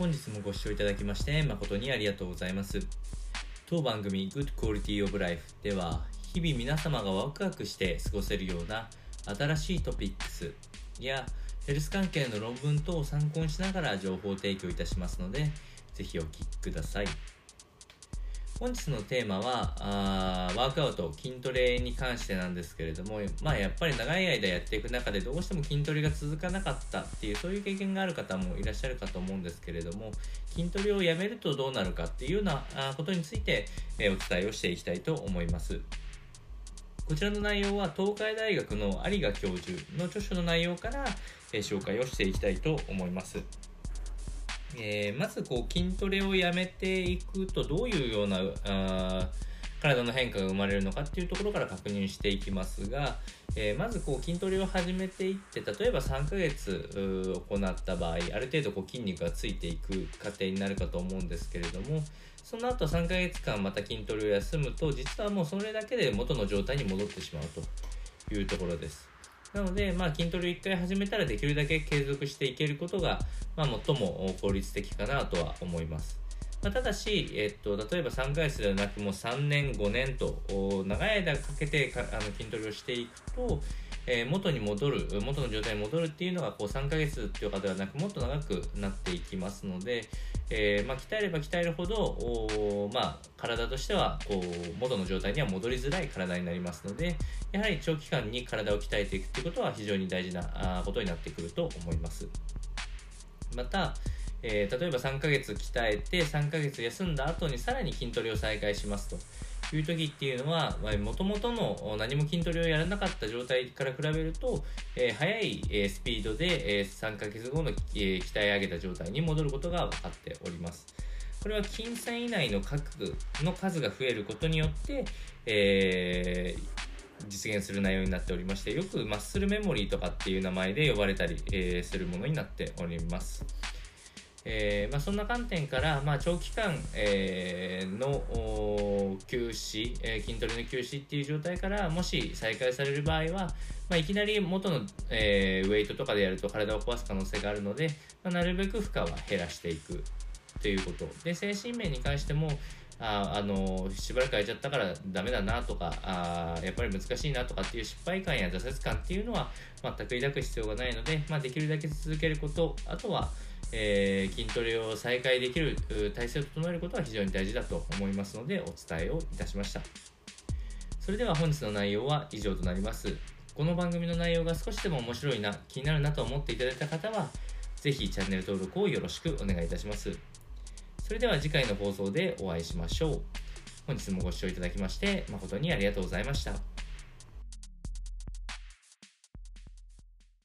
本日もご視聴いただきまして誠にありがとうございます。当番組 Good Quality of Life では日々皆様がワクワクして過ごせるような新しいトピックスやヘルス関係の論文等を参考にしながら情報を提供いたしますので、ぜひお聞きください。本日のテーマはワークアウト、筋トレに関してなんですけれども、やっぱり長い間やっていく中でどうしても筋トレが続かなかったっていう、そういう経験がある方もいらっしゃるかと思うんですけれども、筋トレをやめるとどうなるかっていうようなことについてお伝えをしていきたいと思います。こちらの内容は東海大学の有賀教授の著書の内容から紹介をしていきたいと思います。まず筋トレをやめていくとどういうような体の変化が生まれるのかっていうところから確認していきますが、まず筋トレを始めていって、例えば3ヶ月行った場合、ある程度筋肉がついていく過程になるかと思うんですけれども、その後3ヶ月間また筋トレを休むと、実はもうそれだけで元の状態に戻ってしまうというところです。なので、筋トレを1回始めたらできるだけ継続していけることが、最も効率的かなとは思います。ただし、例えば3ヶ月ではなく、もう3年5年と長い間かけて筋トレをしていくと、元の状態に戻るっていうのが3ヶ月とかではなく、もっと長くなっていきますので、鍛えれば鍛えるほど、体としては元の状態には戻りづらい体になりますので、やはり長期間に体を鍛えていくっていうことは非常に大事なことになってくると思います。また、例えば3ヶ月鍛えて3ヶ月休んだ後にさらに筋トレを再開しますという時っていうのは、元々の何も筋トレをやらなかった状態から比べると、速いスピードで3ヶ月後の鍛え上げた状態に戻ることが分かっております。これは筋線以内の核の数が増えることによって、実現する内容になっておりまして、よくマッスルメモリーとかっていう名前で呼ばれたりするものになっております。そんな観点から、長期間、の休止、筋トレの休止っていう状態からもし再開される場合は、いきなり元の、ウェイトとかでやると体を壊す可能性があるので、なるべく負荷は減らしていくということで、精神面に関してもしばらく空いちゃったからダメだなとか、やっぱり難しいなとかっていう失敗感や挫折感っていうのは全く抱く必要がないので、できるだけ続けること、あとは筋トレを再開できる体制を整えることは非常に大事だと思いますので、お伝えをいたしました。それでは本日の内容は以上となります。この番組の内容が少しでも面白いな、気になるなと思っていただいた方は、ぜひチャンネル登録をよろしくお願いいたします。それでは次回の放送でお会いしましょう。本日もご視聴いただきまして誠にありがとうございました。